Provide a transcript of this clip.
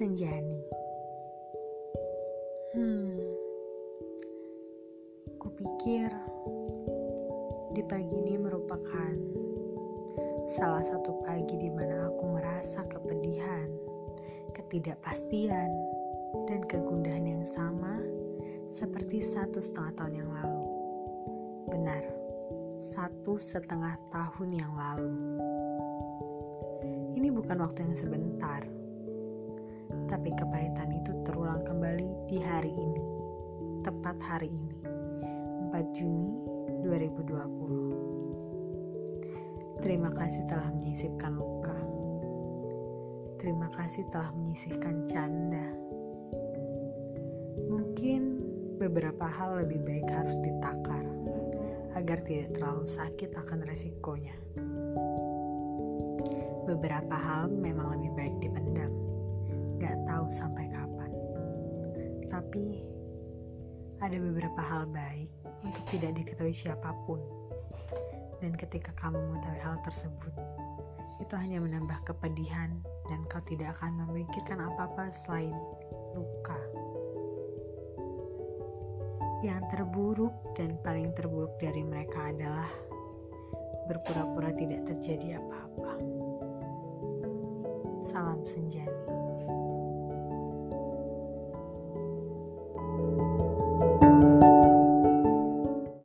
Senjani. Kupikir di pagi ini merupakan salah satu pagi di mana aku merasa kepedihan, ketidakpastian, dan kegundahan yang sama seperti 1,5 tahun yang lalu. Benar, 1,5 tahun yang lalu. Ini bukan waktu yang sebentar, tapi kepahitan itu terulang kembali di hari ini, tepat hari ini, 4 Juni 2020. Terima kasih telah menyisipkan luka. Terima kasih telah menyisihkan canda. Mungkin beberapa hal lebih baik harus ditakar agar tidak terlalu sakit akan resikonya. Beberapa hal memang lebih baik dipendam, gak tahu sampai kapan. Tapi ada beberapa hal baik untuk tidak diketahui siapapun. Dan ketika kamu mengetahui hal tersebut, itu hanya menambah kepedihan dan kau tidak akan memikirkan apa-apa selain luka. Yang terburuk dan paling terburuk dari mereka adalah berpura-pura tidak terjadi apa-apa. Salam Senjani.